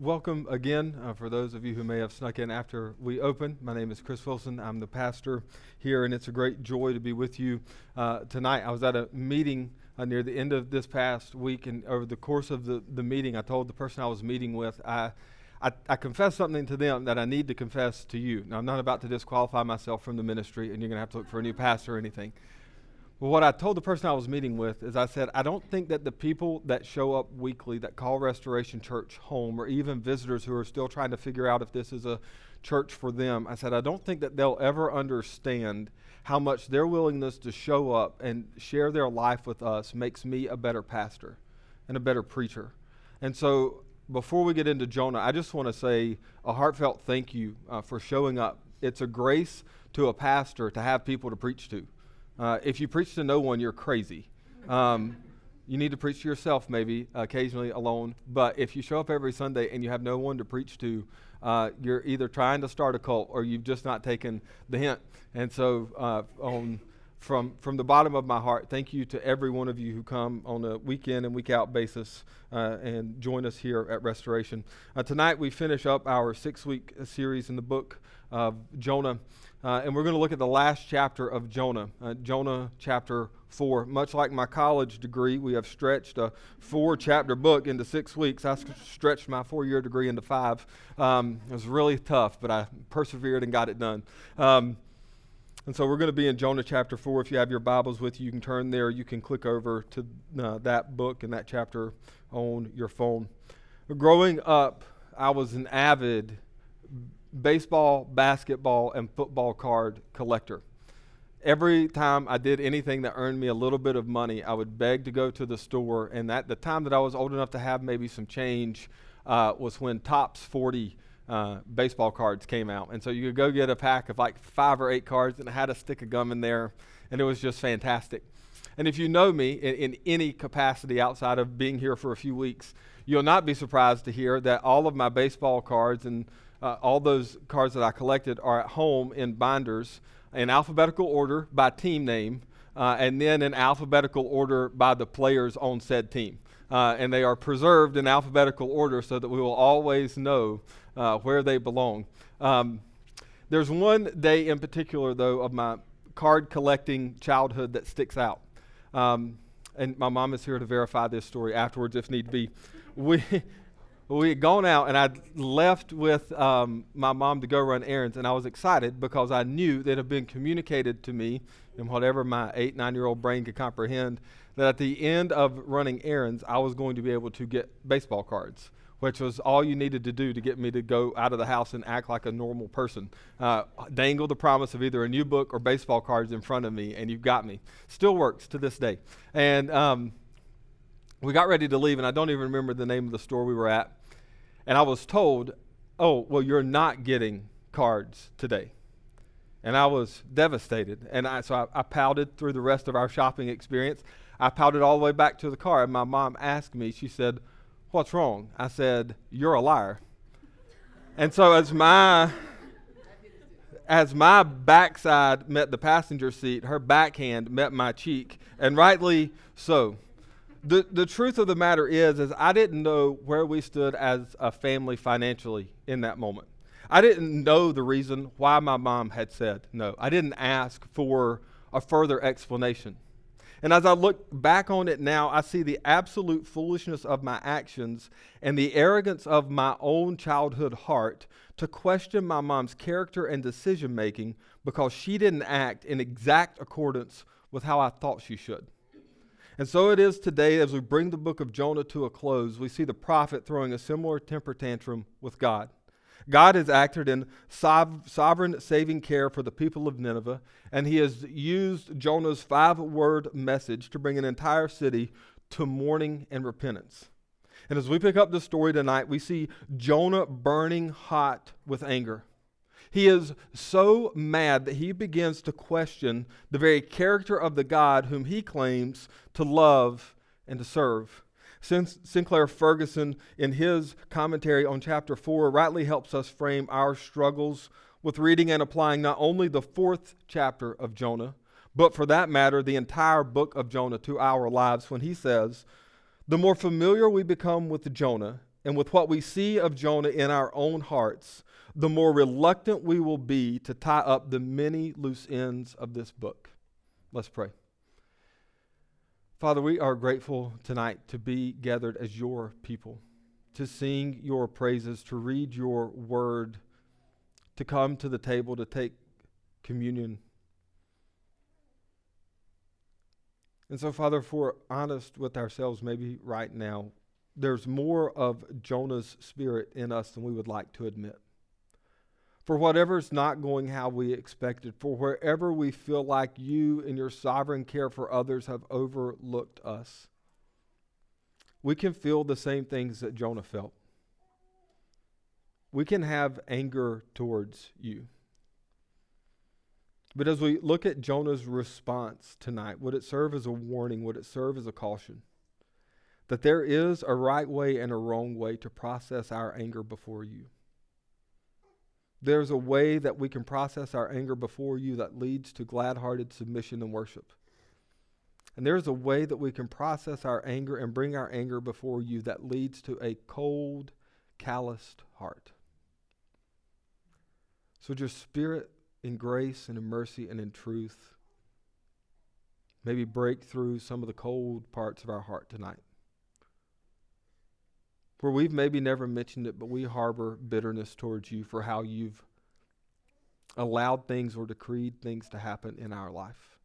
Welcome again for those of you who may have snuck in after we open. My name is Chris Wilson. I'm the pastor here, and it's a great joy to be with you tonight. I was at a meeting near the end of this past week, and over the course of the meeting, I told the person I was meeting with, I confessed something to them that I need to confess to you. Now, I'm not about to disqualify myself from the ministry, and you're going to have to look for a new pastor or anything. But what I told the person I was meeting with is I said, I don't think that the people that show up weekly that call Restoration Church home, or even visitors who are still trying to figure out if this is a church for them, I said, I don't think that they'll ever understand how much their willingness to show up and share their life with us makes me a better pastor and a better preacher. And so before we get into Jonah, I just want to say a heartfelt thank you for showing up. It's a grace to a pastor to have people to preach to. If you preach to no one, you're crazy. You need to preach to yourself maybe, occasionally alone. But if you show up every Sunday and you have no one to preach to, you're either trying to start a cult or you've just not taken the hint. And so from the bottom of my heart, thank you to every one of you who come on a week in and week out basis and join us here at Restoration. Tonight we finish up our 6-week series in the book of Jonah. And we're going to look at the last chapter of Jonah, Jonah chapter 4. Much like my college degree, we have stretched a 4-chapter book into 6 weeks. I stretched my 4-year degree into 5. It was really tough, but I persevered and got it done. And so we're going to be in Jonah chapter 4. If you have your Bibles with you, you can turn there. You can click over to that book and that chapter on your phone. Growing up, I was an avid baseball, basketball, and football card collector. Every time I did anything that earned me a little bit of money, I would beg to go to the store. And at the time that I was old enough to have maybe some change was when Topps 40 baseball cards came out. And so you could go get a pack of like 5 or 8 cards, and it had a stick of gum in there, and it was just fantastic. And if you know me in any capacity outside of being here for a few weeks, you'll not be surprised to hear that all of my baseball cards and all those cards that I collected are at home in binders in alphabetical order by team name and then in alphabetical order by the players on said team. And they are preserved in alphabetical order so that we will always know where they belong. There's one day in particular, though, of my card collecting childhood that sticks out. And my mom is here to verify this story afterwards if need be. We had gone out, and I'd left with my mom to go run errands, and I was excited because I knew that it had been communicated to me, and whatever my 8-9-year-old brain could comprehend, that at the end of running errands, I was going to be able to get baseball cards, which was all you needed to do to get me to go out of the house and act like a normal person. Dangle the promise of either a new book or baseball cards in front of me, and you've got me. Still works to this day. And we got ready to leave, and I don't even remember the name of the store we were at. And I was told, oh, well, you're not getting cards today. And I was devastated. And I pouted through the rest of our shopping experience. I pouted all the way back to the car. And my mom asked me, she said, what's wrong? I said, you're a liar. And so as my backside met the passenger seat, her backhand met my cheek. And rightly so. The truth of the matter is I didn't know where we stood as a family financially in that moment. I didn't know the reason why my mom had said no. I didn't ask for a further explanation. And as I look back on it now, I see the absolute foolishness of my actions and the arrogance of my own childhood heart to question my mom's character and decision-making because she didn't act in exact accordance with how I thought she should. And so it is today as we bring the book of Jonah to a close, we see the prophet throwing a similar temper tantrum with God. God has acted in sovereign saving care for the people of Nineveh, and he has used Jonah's 5-word message to bring an entire city to mourning and repentance. And as we pick up the story tonight, we see Jonah burning hot with anger. He is so mad that he begins to question the very character of the God whom he claims to love and to serve. Sinclair Ferguson, in his commentary on chapter 4, rightly helps us frame our struggles with reading and applying not only the 4th chapter of Jonah, but for that matter, the entire book of Jonah to our lives when he says, the more familiar we become with Jonah and with what we see of Jonah in our own hearts, the more reluctant we will be to tie up the many loose ends of this book. Let's pray. Father, we are grateful tonight to be gathered as your people, to sing your praises, to read your word, to come to the table, to take communion. And so, Father, if we're honest with ourselves, maybe right now, there's more of Jonah's spirit in us than we would like to admit. For whatever's not going how we expected, for wherever we feel like you and your sovereign care for others have overlooked us, we can feel the same things that Jonah felt. We can have anger towards you. But as we look at Jonah's response tonight, would it serve as a warning? Would it serve as a caution? That there is a right way and a wrong way to process our anger before you. There's a way that we can process our anger before you that leads to glad-hearted submission and worship. And there's a way that we can process our anger and bring our anger before you that leads to a cold, calloused heart. So your spirit in grace and in mercy and in truth, maybe break through some of the cold parts of our heart tonight, where we've maybe never mentioned it, but we harbor bitterness towards you for how you've allowed things or decreed things to happen in our life.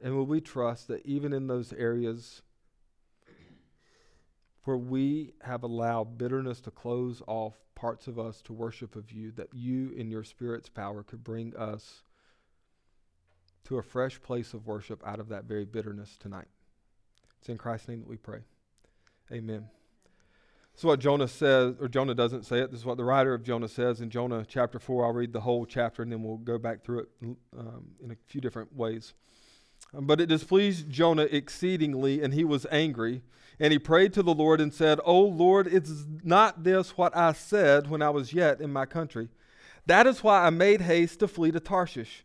And will we trust that even in those areas where we have allowed bitterness to close off parts of us to worship of you, that you in your Spirit's power could bring us to a fresh place of worship out of that very bitterness tonight. It's in Christ's name that we pray. Amen. So what Jonah says, or Jonah doesn't say it, this is what the writer of Jonah says in Jonah chapter 4. I'll read the whole chapter and then we'll go back through it in a few different ways. But it displeased Jonah exceedingly, and he was angry. And he prayed to the Lord and said, "O Lord, is not this what I said when I was yet in my country? That is why I made haste to flee to Tarshish.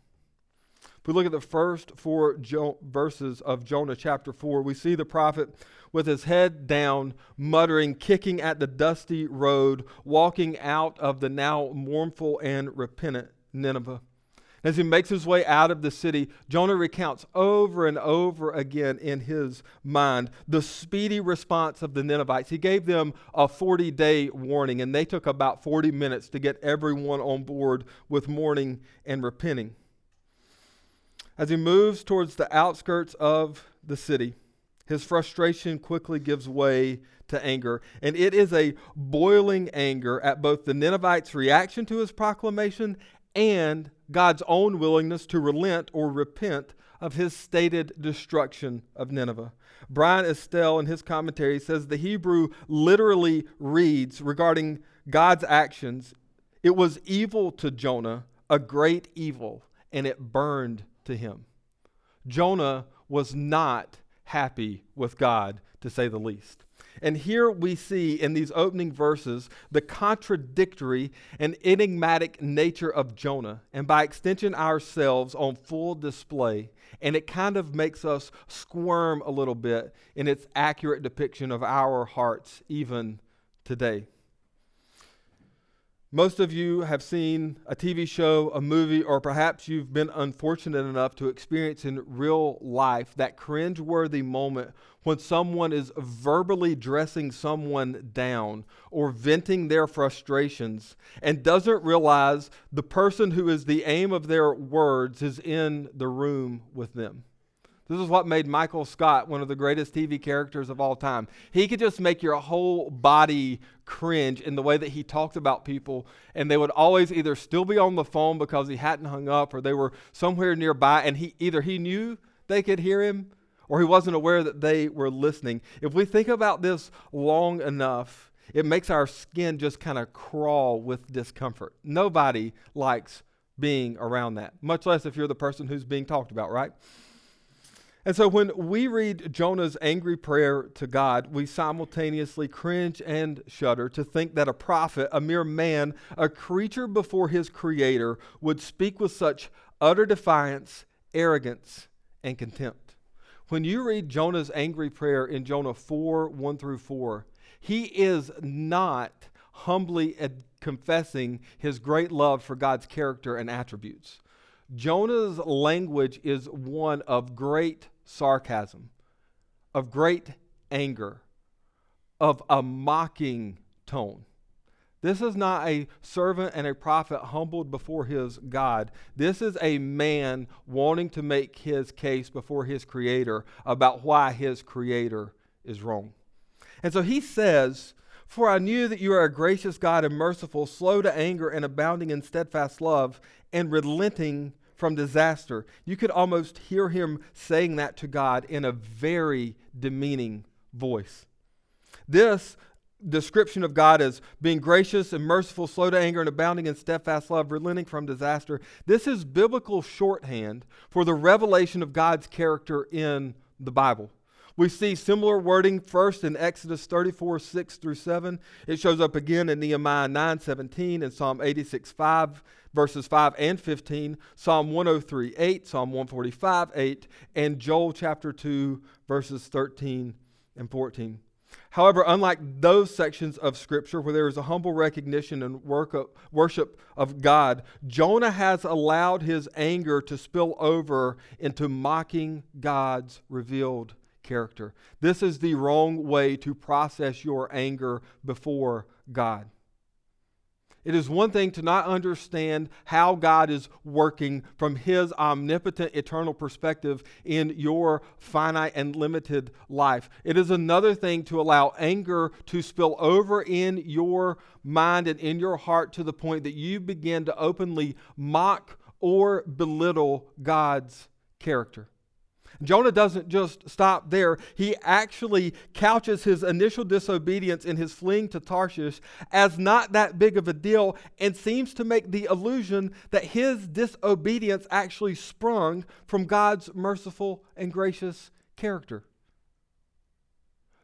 If we look at the first four verses of Jonah chapter 4, we see the prophet with his head down, muttering, kicking at the dusty road, walking out of the now mournful and repentant Nineveh. As he makes his way out of the city, Jonah recounts over and over again in his mind the speedy response of the Ninevites. He gave them a 40-day warning, and they took about 40 minutes to get everyone on board with mourning and repenting. As he moves towards the outskirts of the city, his frustration quickly gives way to anger. And it is a boiling anger at both the Ninevites' reaction to his proclamation and God's own willingness to relent or repent of his stated destruction of Nineveh. Brian Estelle, in his commentary, says the Hebrew literally reads regarding God's actions, "It was evil to Jonah, a great evil, and it burned to him." Jonah was not happy with God, to say the least. And here we see in these opening verses the contradictory and enigmatic nature of Jonah, and by extension ourselves, on full display. And it kind of makes us squirm a little bit in its accurate depiction of our hearts even today. Most of you have seen a TV show, a movie, or perhaps you've been unfortunate enough to experience in real life that cringeworthy moment when someone is verbally dressing someone down or venting their frustrations and doesn't realize the person who is the aim of their words is in the room with them. This is what made Michael Scott one of the greatest TV characters of all time. He could just make your whole body cringe in the way that he talked about people, and they would always either still be on the phone because he hadn't hung up, or they were somewhere nearby, and he knew they could hear him, or he wasn't aware that they were listening. If we think about this long enough, it makes our skin just kind of crawl with discomfort. Nobody likes being around that, much less if you're the person who's being talked about, right? And so when we read Jonah's angry prayer to God, we simultaneously cringe and shudder to think that a prophet, a mere man, a creature before his creator, would speak with such utter defiance, arrogance, and contempt. When you read Jonah's angry prayer in Jonah 4:1-4, he is not humbly confessing his great love for God's character and attributes. Jonah's language is one of great sarcasm, of great anger, of a mocking tone. This is not a servant and a prophet humbled before his God. This is a man wanting to make his case before his creator about why his creator is wrong. And so he says, "For I knew that you are a gracious God and merciful, slow to anger and abounding in steadfast love and relenting from disaster." You could almost hear him saying that to God in a very demeaning voice. This description of God as being gracious and merciful, slow to anger and abounding in steadfast love, relenting from disaster, this is biblical shorthand for the revelation of God's character in the Bible. We see similar wording first in Exodus 34:6-7. It shows up again in Nehemiah 9:17 and Psalm 86:5, verses 5 and 15, Psalm 103:8, Psalm 145:8, and Joel chapter 2, verses 13 and 14. However, unlike those sections of Scripture where there is a humble recognition and worship of God, Jonah has allowed his anger to spill over into mocking God's revealed character. This is the wrong way to process your anger before God. It is one thing to not understand how God is working from his omnipotent, eternal perspective in your finite and limited life. It is another thing to allow anger to spill over in your mind and in your heart to the point that you begin to openly mock or belittle God's character. Jonah doesn't just stop there. He actually couches his initial disobedience in his fleeing to Tarshish as not that big of a deal, and seems to make the allusion that his disobedience actually sprung from God's merciful and gracious character.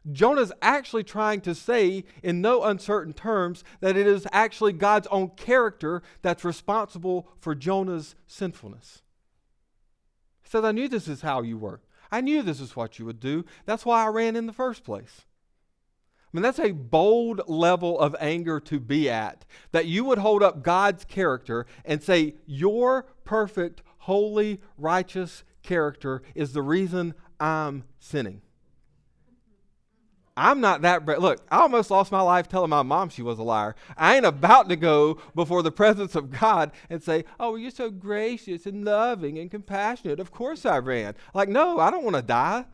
Jonah's actually trying to say in no uncertain terms that it is actually God's own character that's responsible for Jonah's sinfulness. He says, "I knew this is how you were. I knew this is what you would do. That's why I ran in the first place." I mean, that's a bold level of anger to be at, that you would hold up God's character and say, "Your perfect, holy, righteous character is the reason I'm sinning. I'm not that brave. Look, I almost lost my life telling my mom she was a liar. I ain't about to go before the presence of God and say, 'Oh, you're so gracious and loving and compassionate. Of course I ran.' Like, no, I don't want to die."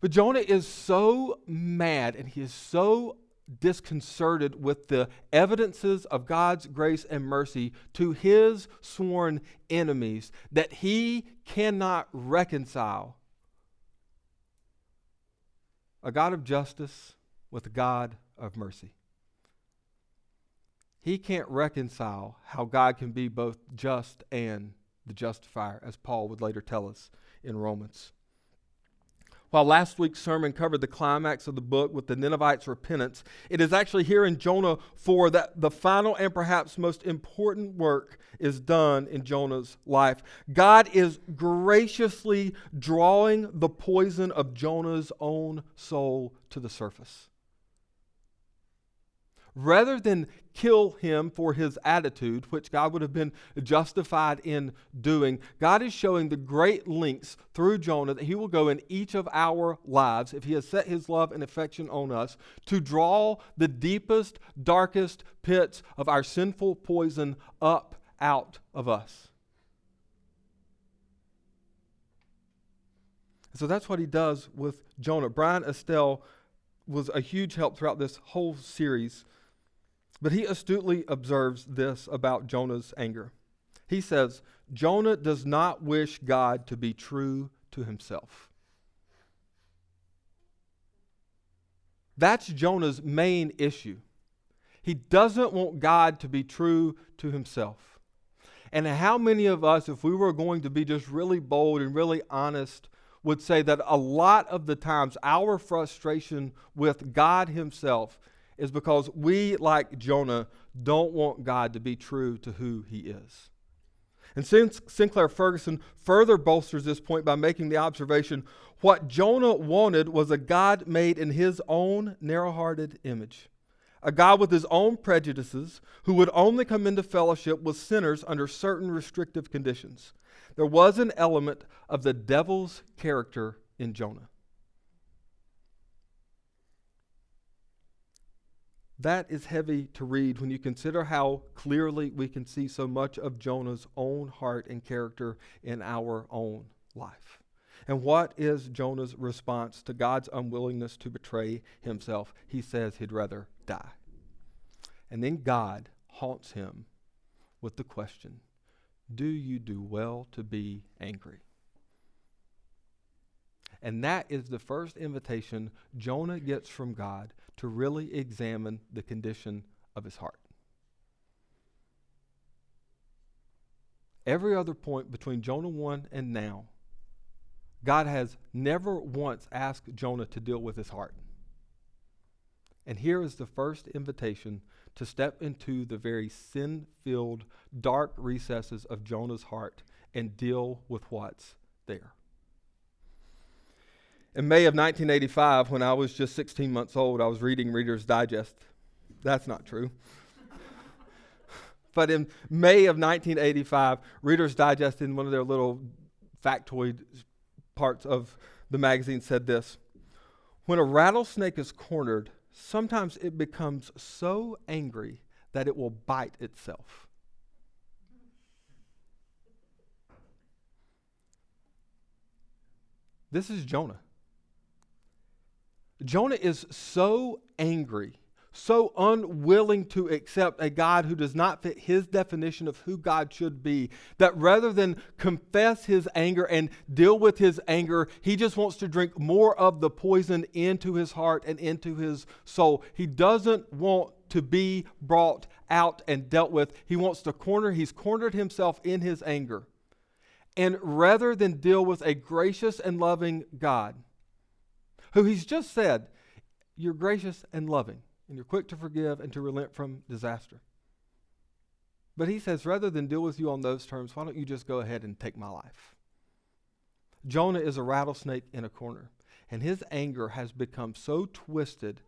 But Jonah is so mad and he is so disconcerted with the evidences of God's grace and mercy to his sworn enemies that he cannot reconcile a God of justice with a God of mercy. He can't reconcile how God can be both just and the justifier, as Paul would later tell us in Romans. While last week's sermon covered the climax of the book with the Ninevites' repentance, it is actually here in Jonah 4 that the final and perhaps most important work is done in Jonah's life. God is graciously drawing the poison of Jonah's own soul to the surface. Rather than kill him for his attitude, which God would have been justified in doing, God is showing the great lengths through Jonah that he will go in each of our lives, if he has set his love and affection on us, to draw the deepest, darkest pits of our sinful poison up out of us. So that's what he does with Jonah. Brian Estelle was a huge help throughout this whole series. But he astutely observes this about Jonah's anger. He says, Jonah does not wish God to be true to himself. That's Jonah's main issue. He doesn't want God to be true to himself. And how many of us, if we were going to be just really bold and really honest, would say that a lot of the times our frustration with God himself is because we, like Jonah, don't want God to be true to who he is. And Sinclair Ferguson further bolsters this point by making the observation, what Jonah wanted was a God made in his own narrow-hearted image, a God with his own prejudices who would only come into fellowship with sinners under certain restrictive conditions. There was an element of the devil's character in Jonah. That is heavy to read when you consider how clearly we can see so much of Jonah's own heart and character in our own life. And what is Jonah's response to God's unwillingness to betray himself? He says he'd rather die. And then God haunts him with the question, do you do well to be angry? And that is the first invitation Jonah gets from God to really examine the condition of his heart. Every other point between Jonah 1 and now, God has never once asked Jonah to deal with his heart. And here is the first invitation to step into the very sin-filled, dark recesses of Jonah's heart and deal with what's there. In May of 1985, when I was just 16 months old, I was reading Reader's Digest. That's not true. But in May of 1985, Reader's Digest, in one of their little factoid parts of the magazine, said this, when a rattlesnake is cornered, sometimes it becomes so angry that it will bite itself. This is Jonah. Jonah is so angry, so unwilling to accept a God who does not fit his definition of who God should be, that rather than confess his anger and deal with his anger, he just wants to drink more of the poison into his heart and into his soul. He doesn't want to be brought out and dealt with. He wants to corner. He's cornered himself in his anger. And rather than deal with a gracious and loving God, who he's just said, you're gracious and loving, and you're quick to forgive and to relent from disaster. But he says, rather than deal with you on those terms, why don't you just go ahead and take my life? Jonah is a rattlesnake in a corner, and his anger has become so twisted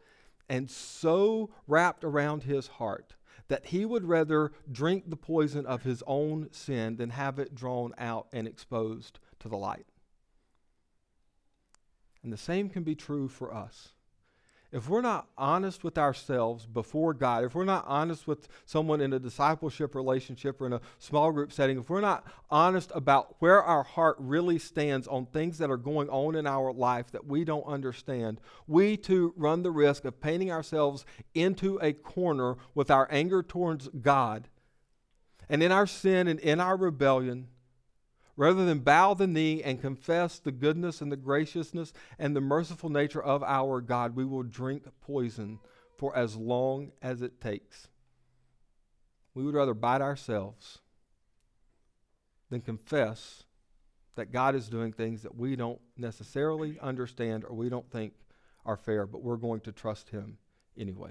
and so wrapped around his heart that he would rather drink the poison of his own sin than have it drawn out and exposed to the light. And the same can be true for us. If we're not honest with ourselves before God, if we're not honest with someone in a discipleship relationship or in a small group setting, if we're not honest about where our heart really stands on things that are going on in our life that we don't understand, we too run the risk of painting ourselves into a corner with our anger towards God. And in our sin and in our rebellion, rather than bow the knee and confess the goodness and the graciousness and the merciful nature of our God, we will drink poison for as long as it takes. We would rather bite ourselves than confess that God is doing things that we don't necessarily understand or we don't think are fair, but we're going to trust him anyway.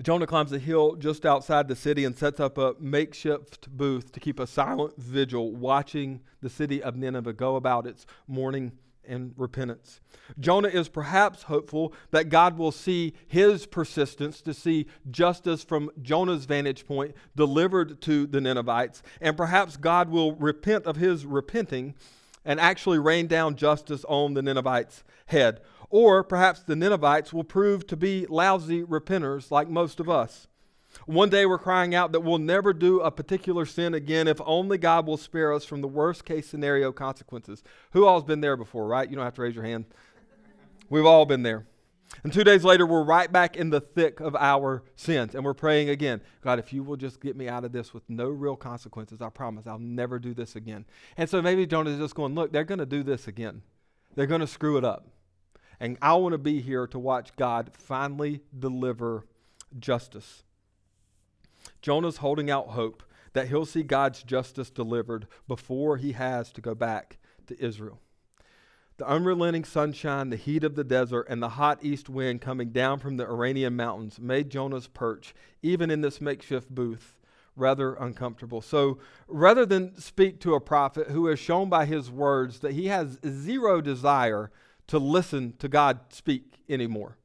Jonah climbs a hill just outside the city and sets up a makeshift booth to keep a silent vigil, watching the city of Nineveh go about its mourning and repentance. Jonah is perhaps hopeful that God will see his persistence to see justice from Jonah's vantage point delivered to the Ninevites, and perhaps God will repent of his repenting and actually rain down justice on the Ninevites' head. Or perhaps the Ninevites will prove to be lousy repenters like most of us. One day we're crying out that we'll never do a particular sin again if only God will spare us from the worst case scenario consequences. Who all's been there before, right? You don't have to raise your hand. We've all been there. And 2 days later, we're right back in the thick of our sins. And we're praying again, "God, if you will just get me out of this with no real consequences, I promise I'll never do this again." And so maybe Jonah's just going, look, they're going to do this again. They're going to screw it up. And I want to be here to watch God finally deliver justice. Jonah's holding out hope that he'll see God's justice delivered before he has to go back to Israel. The unrelenting sunshine, the heat of the desert, and the hot east wind coming down from the Iranian mountains made Jonah's perch, even in this makeshift booth, rather uncomfortable. So rather than speak to a prophet who has shown by his words that he has zero desire to listen to God speak anymore.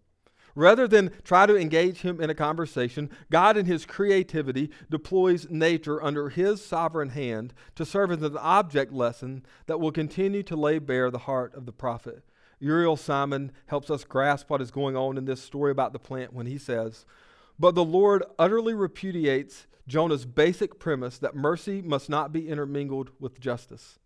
Rather than try to engage him in a conversation, God in his creativity deploys nature under his sovereign hand to serve as an object lesson that will continue to lay bare the heart of the prophet. Uriel Simon helps us grasp what is going on in this story about the plant when he says, "But the Lord utterly repudiates Jonah's basic premise that mercy must not be intermingled with justice.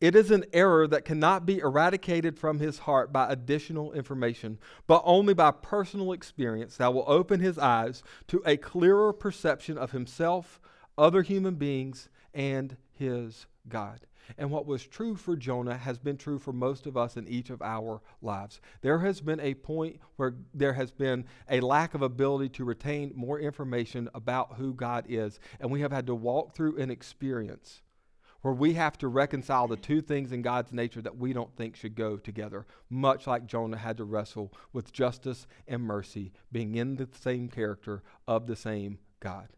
It is an error that cannot be eradicated from his heart by additional information, but only by personal experience that will open his eyes to a clearer perception of himself, other human beings, and his God." And what was true for Jonah has been true for most of us in each of our lives. There has been a point where there has been a lack of ability to retain more information about who God is, and we have had to walk through an experience where we have to reconcile the two things in God's nature that we don't think should go together, much like Jonah had to wrestle with justice and mercy being in the same character of the same God,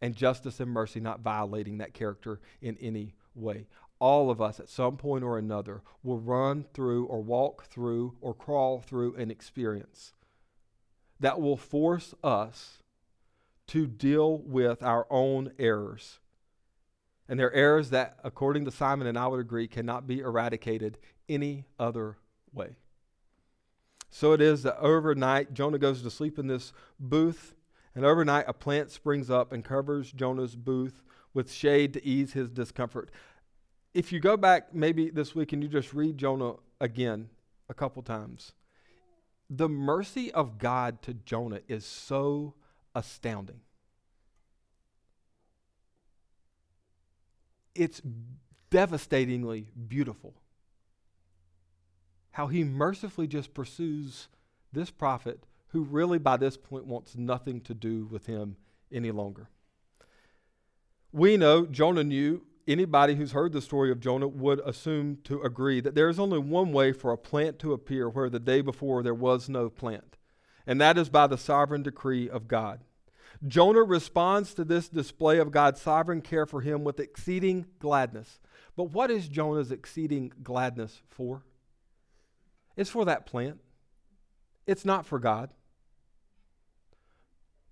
and justice and mercy not violating that character in any way. All of us at some point or another will run through or walk through or crawl through an experience that will force us to deal with our own errors. And they're errors that, according to Simon, and I would agree, cannot be eradicated any other way. So it is that overnight, Jonah goes to sleep in this booth, and overnight a plant springs up and covers Jonah's booth with shade to ease his discomfort. If you go back maybe this week and you just read Jonah again a couple times, the mercy of God to Jonah is so astounding. It's devastatingly beautiful how he mercifully just pursues this prophet who really by this point wants nothing to do with him any longer. We know, Jonah knew, anybody who's heard the story of Jonah would assume to agree that there is only one way for a plant to appear where the day before there was no plant, and that is by the sovereign decree of God. Jonah responds to this display of God's sovereign care for him with exceeding gladness. But what is Jonah's exceeding gladness for? It's for that plant. It's not for God.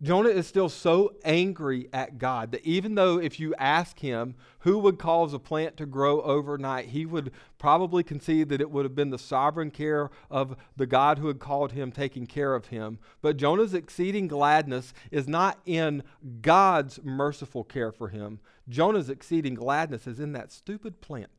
Jonah is still so angry at God that even though if you ask him who would cause a plant to grow overnight, he would probably concede that it would have been the sovereign care of the God who had called him taking care of him. But Jonah's exceeding gladness is not in God's merciful care for him. Jonah's exceeding gladness is in that stupid plant.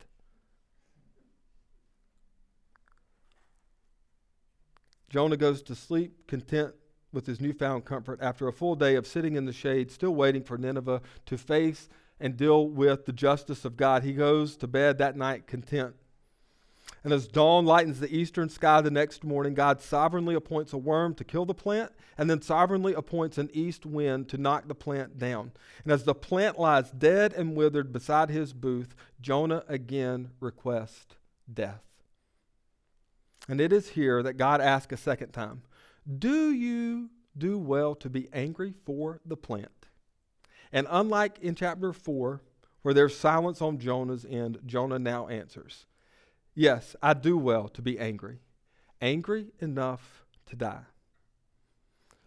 Jonah goes to sleep content with his newfound comfort after a full day of sitting in the shade, still waiting for Nineveh to face and deal with the justice of God. He goes to bed that night content. And as dawn lightens the eastern sky the next morning, God sovereignly appoints a worm to kill the plant and then sovereignly appoints an east wind to knock the plant down. And as the plant lies dead and withered beside his booth, Jonah again requests death. And it is here that God asks a second time, "Do you do well to be angry for the plant?" And unlike in chapter 4, where there's silence on Jonah's end, Jonah now answers, "Yes, I do well to be angry, angry enough to die."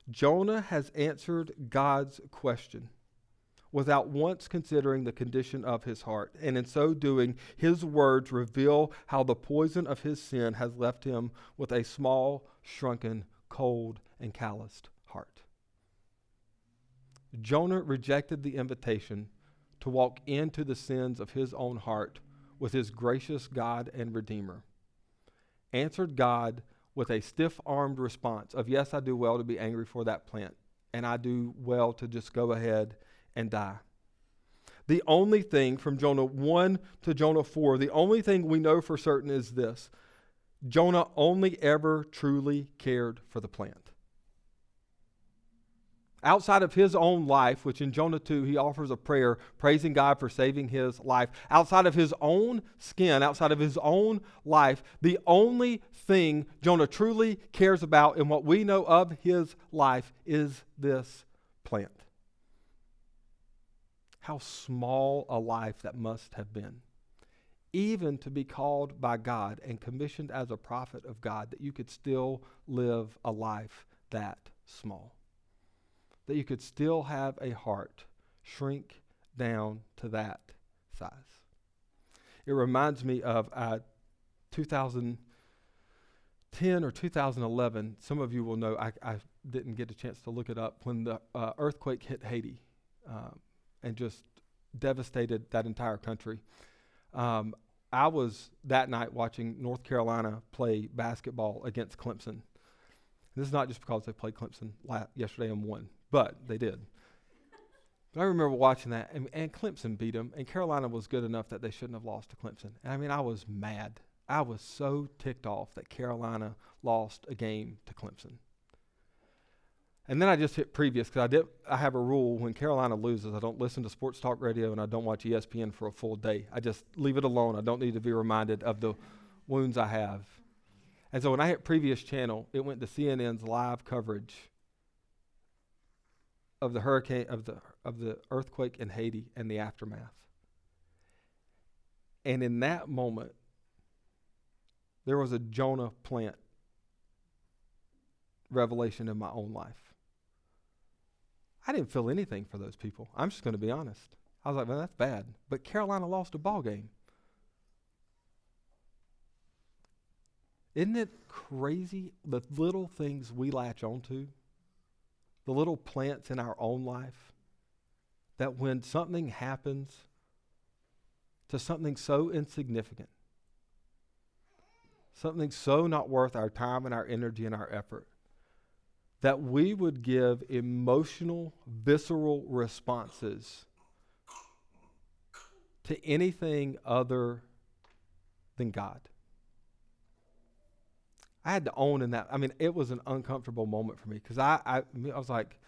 Jonah has answered God's question without once considering the condition of his heart. And in so doing, his words reveal how the poison of his sin has left him with a small, shrunken, cold and calloused heart. Jonah rejected the invitation to walk into the sins of his own heart with his gracious God and Redeemer, answered God with a stiff-armed response of, "Yes, I do well to be angry for that plant, and I do well to just go ahead and die." The only thing from Jonah 1 to Jonah 4, the only thing we know for certain is this: Jonah only ever truly cared for the plant. Outside of his own life, which in Jonah 2, he offers a prayer praising God for saving his life. Outside of his own skin, outside of his own life, the only thing Jonah truly cares about in what we know of his life is this plant. How small a life that must have been, even to be called by God and commissioned as a prophet of God, that you could still live a life that small, that you could still have a heart shrink down to that size. It reminds me of 2010 or 2011, some of you will know, I didn't get a chance to look it up, when the earthquake hit Haiti and just devastated that entire country. I was that night watching North Carolina play basketball against Clemson. This is not just because they played Clemson yesterday and won, but they did. But I remember watching that, and Clemson beat them, and Carolina was good enough that they shouldn't have lost to Clemson. And I mean, I was mad. I was so ticked off that Carolina lost a game to Clemson. And then I just hit previous because I have a rule: when Carolina loses, I don't listen to sports talk radio and I don't watch ESPN for a full day. I just leave it alone. I don't need to be reminded of the wounds I have. And so when I hit previous channel, it went to CNN's live coverage of the hurricane, of the earthquake in Haiti and the aftermath. And in that moment, there was a Jonah plant revelation in my own life. I didn't feel anything for those people. I'm just going to be honest. I was like, "Man, that's bad." But Carolina lost a ball game. Isn't it crazy the little things we latch onto, the little plants in our own life, that when something happens to something so insignificant, something so not worth our time and our energy and our effort, that we would give emotional, visceral responses to anything other than God. I had to own in that. I mean, it was an uncomfortable moment for me because I was like,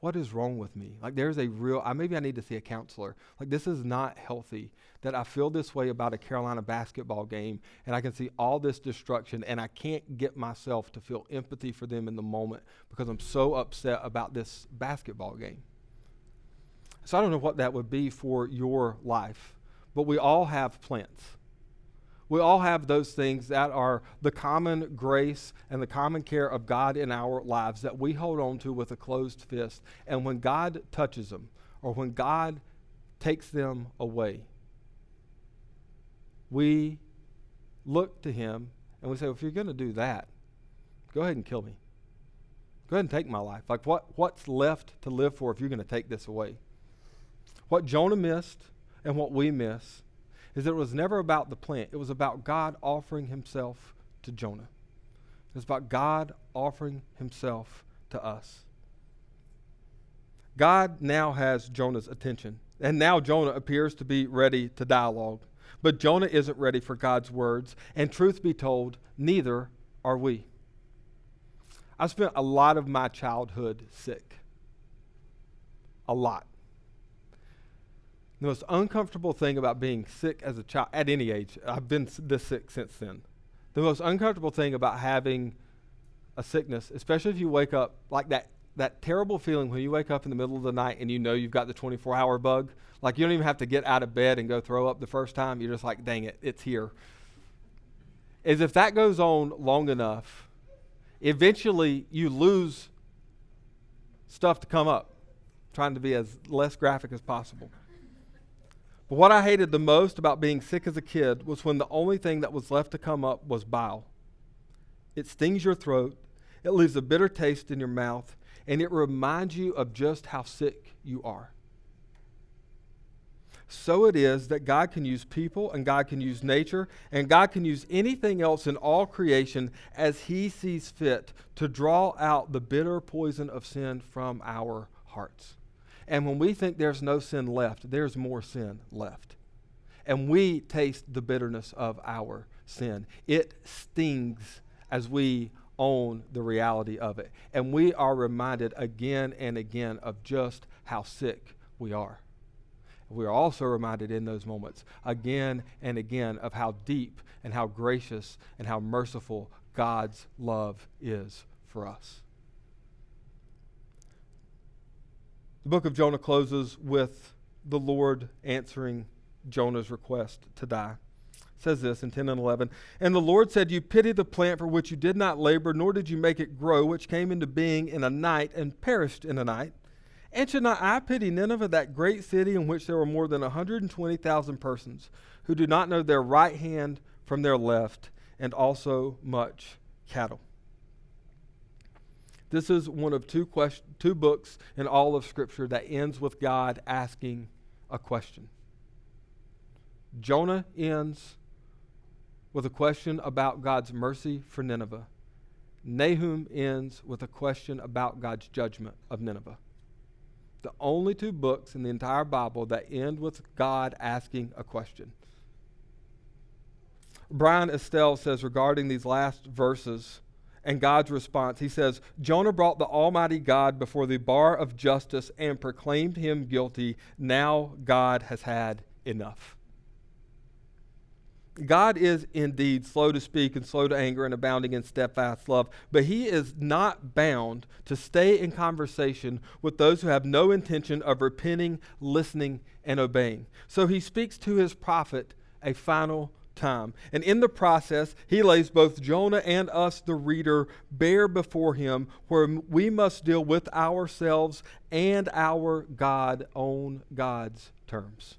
what is wrong with me? Like, there's a real, maybe I need to see a counselor. Like, this is not healthy that I feel this way about a Carolina basketball game and I can see all this destruction and I can't get myself to feel empathy for them in the moment because I'm so upset about this basketball game. So I don't know what that would be for your life, but we all have plants. We all have those things that are the common grace and the common care of God in our lives that we hold on to with a closed fist. And when God touches them, or when God takes them away, we look to him and we say, well, if you're going to do that, go ahead and kill me. Go ahead and take my life. Like, what's left to live for if you're going to take this away? What Jonah missed and what we miss is that it was never about the plant. It was about God offering himself to Jonah. It was about God offering himself to us. God now has Jonah's attention, and now Jonah appears to be ready to dialogue. But Jonah isn't ready for God's words, and truth be told, neither are we. I spent a lot of my childhood sick. A lot. The most uncomfortable thing about being sick as a child, at any age, I've been this sick since then. The most uncomfortable thing about having a sickness, especially if you wake up like that terrible feeling when you wake up in the middle of the night and you know you've got the 24-hour bug, like you don't even have to get out of bed and go throw up the first time. You're just like, dang it, it's here. Is if that goes on long enough, eventually you lose stuff to come up. I'm trying to be as less graphic as possible. But what I hated the most about being sick as a kid was when the only thing that was left to come up was bile. It stings your throat, it leaves a bitter taste in your mouth, and it reminds you of just how sick you are. So it is that God can use people, and God can use nature, and God can use anything else in all creation as he sees fit to draw out the bitter poison of sin from our hearts. And when we think there's no sin left, there's more sin left. And we taste the bitterness of our sin. It stings as we own the reality of it. And we are reminded again and again of just how sick we are. We are also reminded in those moments again and again of how deep and how gracious and how merciful God's love is for us. The book of Jonah closes with the Lord answering Jonah's request to die. It says this in 10 and 11, "And the Lord said, you pity the plant for which you did not labor, nor did you make it grow, which came into being in a night and perished in a night. And should not I pity Nineveh, that great city in which there were more than 120,000 persons who do not know their right hand from their left, and also much cattle?" This is one of two books in all of Scripture that ends with God asking a question. Jonah ends with a question about God's mercy for Nineveh. Nahum ends with a question about God's judgment of Nineveh. The only two books in the entire Bible that end with God asking a question. Brian Estelle says regarding these last verses and God's response, he says, "Jonah brought the Almighty God before the bar of justice and proclaimed him guilty. Now God has had enough." God is indeed slow to speak and slow to anger and abounding in steadfast love, but he is not bound to stay in conversation with those who have no intention of repenting, listening, and obeying. So he speaks to his prophet a final time. And in the process, he lays both Jonah and us, the reader, bare before him, where we must deal with ourselves and our God on God's terms.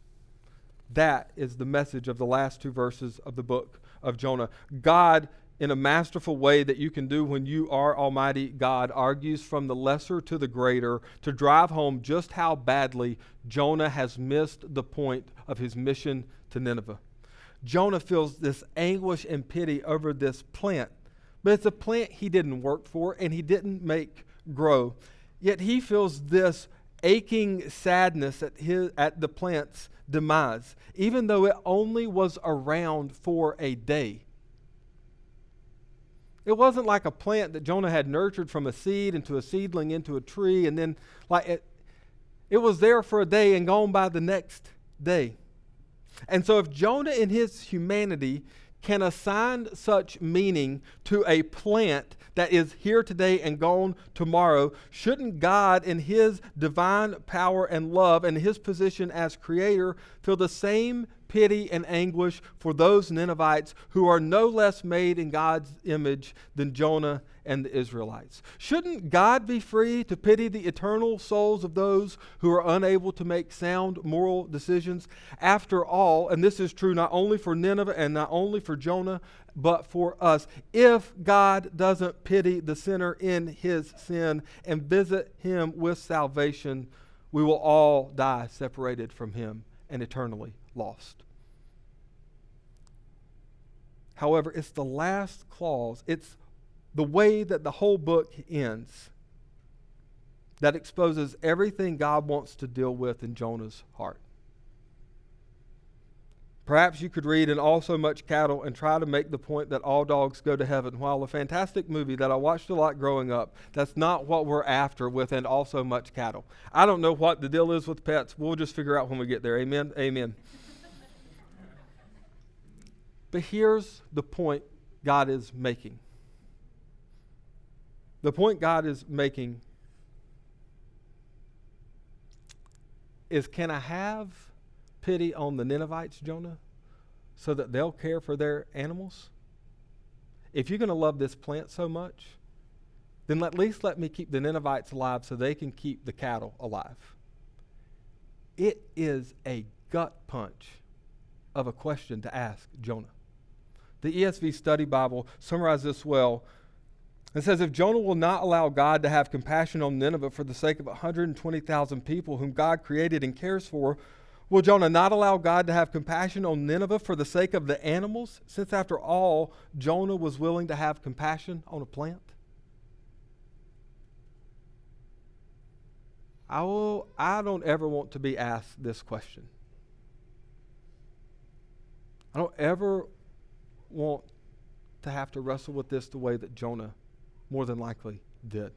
That is the message of the last two verses of the book of Jonah. God, in a masterful way that you can do when you are Almighty God, argues from the lesser to the greater to drive home just how badly Jonah has missed the point of his mission to Nineveh. Jonah feels this anguish and pity over this plant, but it's a plant he didn't work for and he didn't make grow. Yet he feels this aching sadness at the plant's demise, even though it only was around for a day. It wasn't like a plant that Jonah had nurtured from a seed into a seedling into a tree, and then like it was there for a day and gone by the next day. And so if Jonah in his humanity can assign such meaning to a plant that is here today and gone tomorrow, shouldn't God in his divine power and love and his position as creator feel the same pity and anguish for those Ninevites who are no less made in God's image than Jonah and the Israelites. Shouldn't God be free to pity the eternal souls of those who are unable to make sound moral decisions? After all, and this is true not only for Nineveh and not only for Jonah, but for us, if God doesn't pity the sinner in his sin and visit him with salvation, we will all die separated from him and eternally lost. However, it's the last clause, it's the way that the whole book ends, that exposes everything God wants to deal with in Jonah's heart. Perhaps you could read "And Also Much Cattle" and try to make the point that all dogs go to heaven. While a fantastic movie that I watched a lot growing up, that's not what we're after with "And Also Much Cattle." I don't know what the deal is with pets. We'll just figure out when we get there. Amen? Amen. But here's the point God is making. The point God is making is, can I have pity on the Ninevites, Jonah, so that they'll care for their animals? If you're going to love this plant so much, then at least let me keep the Ninevites alive so they can keep the cattle alive. It is a gut punch of a question to ask Jonah. The ESV Study Bible summarizes this well. It says, if Jonah will not allow God to have compassion on Nineveh for the sake of 120,000 people whom God created and cares for, will Jonah not allow God to have compassion on Nineveh for the sake of the animals, since after all, Jonah was willing to have compassion on a plant? I don't ever want to be asked this question. I don't ever want to have to wrestle with this the way that Jonah more than likely did.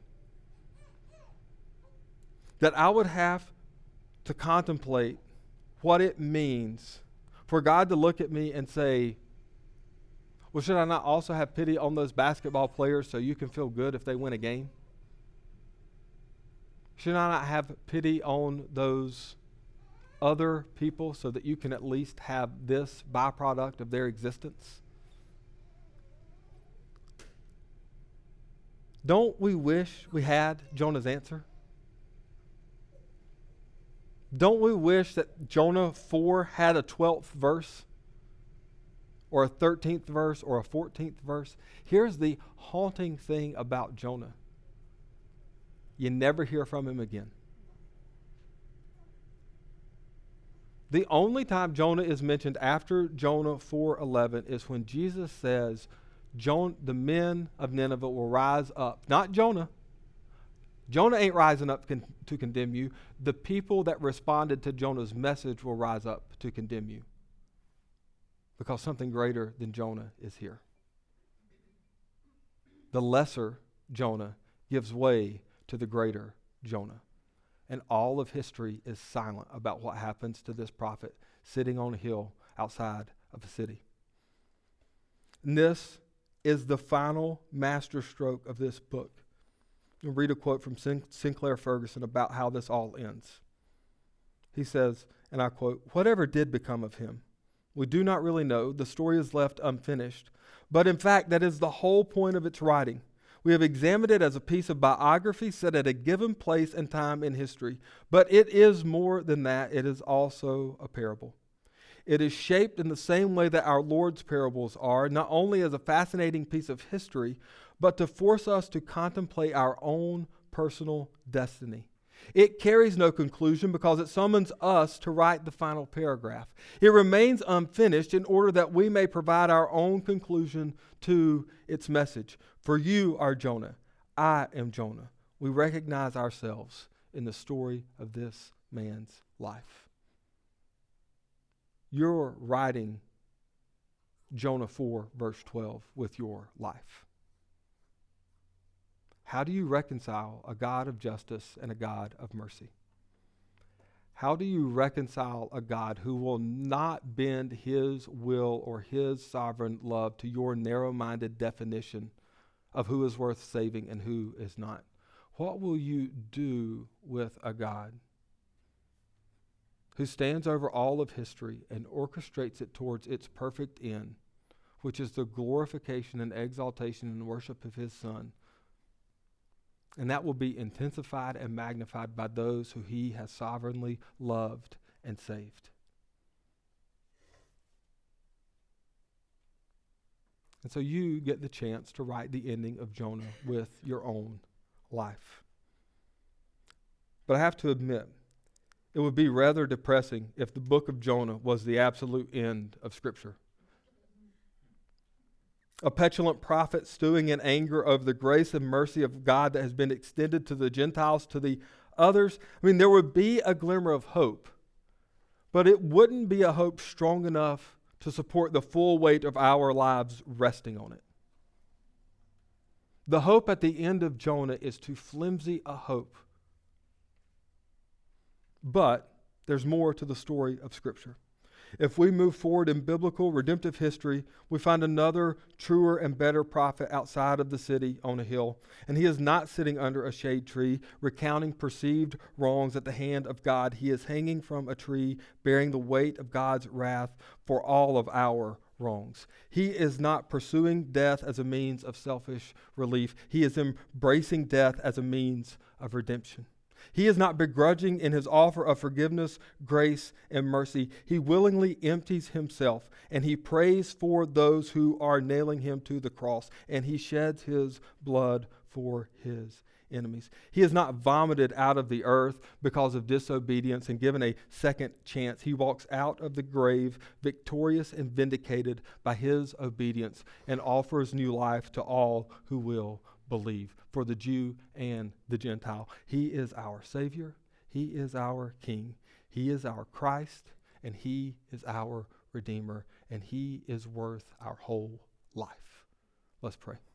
That I would have to contemplate what it means for God to look at me and say, well, should I not also have pity on those basketball players so you can feel good if they win a game? Should I not have pity on those other people so that you can at least have this byproduct of their existence? Don't we wish we had Jonah's answer? Don't we wish that Jonah 4 had a 12th verse or a 13th verse or a 14th verse? Here's the haunting thing about Jonah. You never hear from him again. The only time Jonah is mentioned after Jonah 4:11 is when Jesus says, the men of Nineveh will rise up. Not Jonah. Jonah ain't rising up to condemn you. The people that responded to Jonah's message will rise up to condemn you, because something greater than Jonah is here. The lesser Jonah gives way to the greater Jonah. And all of history is silent about what happens to this prophet sitting on a hill outside of a city. And this is the final masterstroke of this book. I'll read a quote from Sinclair Ferguson about how this all ends. He says, and I quote, "Whatever did become of him, we do not really know. The story is left unfinished. But in fact, that is the whole point of its writing. We have examined it as a piece of biography set at a given place and time in history. But it is more than that. It is also a parable. It is shaped in the same way that our Lord's parables are, not only as a fascinating piece of history, but to force us to contemplate our own personal destiny. It carries no conclusion because it summons us to write the final paragraph. It remains unfinished in order that we may provide our own conclusion to its message. For you are Jonah. I am Jonah. We recognize ourselves in the story of this man's life." You're writing Jonah 4, verse 12, with your life. How do you reconcile a God of justice and a God of mercy? How do you reconcile a God who will not bend his will or his sovereign love to your narrow-minded definition of who is worth saving and who is not? What will you do with a God who stands over all of history and orchestrates it towards its perfect end, which is the glorification and exaltation and worship of his Son. And that will be intensified and magnified by those who he has sovereignly loved and saved. And so you get the chance to write the ending of Jonah with your own life. But I have to admit, it would be rather depressing if the book of Jonah was the absolute end of Scripture. A petulant prophet stewing in anger over the grace and mercy of God that has been extended to the Gentiles, to the others. I mean, there would be a glimmer of hope, but it wouldn't be a hope strong enough to support the full weight of our lives resting on it. The hope at the end of Jonah is too flimsy a hope. But there's more to the story of Scripture. If we move forward in biblical redemptive history, we find another truer and better prophet outside of the city on a hill, and he is not sitting under a shade tree recounting perceived wrongs at the hand of God. He is hanging from a tree, bearing the weight of God's wrath for all of our wrongs. He is not pursuing death as a means of selfish relief. He is embracing death as a means of redemption. He is not begrudging in his offer of forgiveness, grace, and mercy. He willingly empties himself, and he prays for those who are nailing him to the cross, and he sheds his blood for his enemies. He is not vomited out of the earth because of disobedience and given a second chance. He walks out of the grave victorious and vindicated by his obedience and offers new life to all who will believe, for the Jew and the Gentile. He is our Savior. He is our King. He is our Christ, and he is our Redeemer, and he is worth our whole life. Let's pray.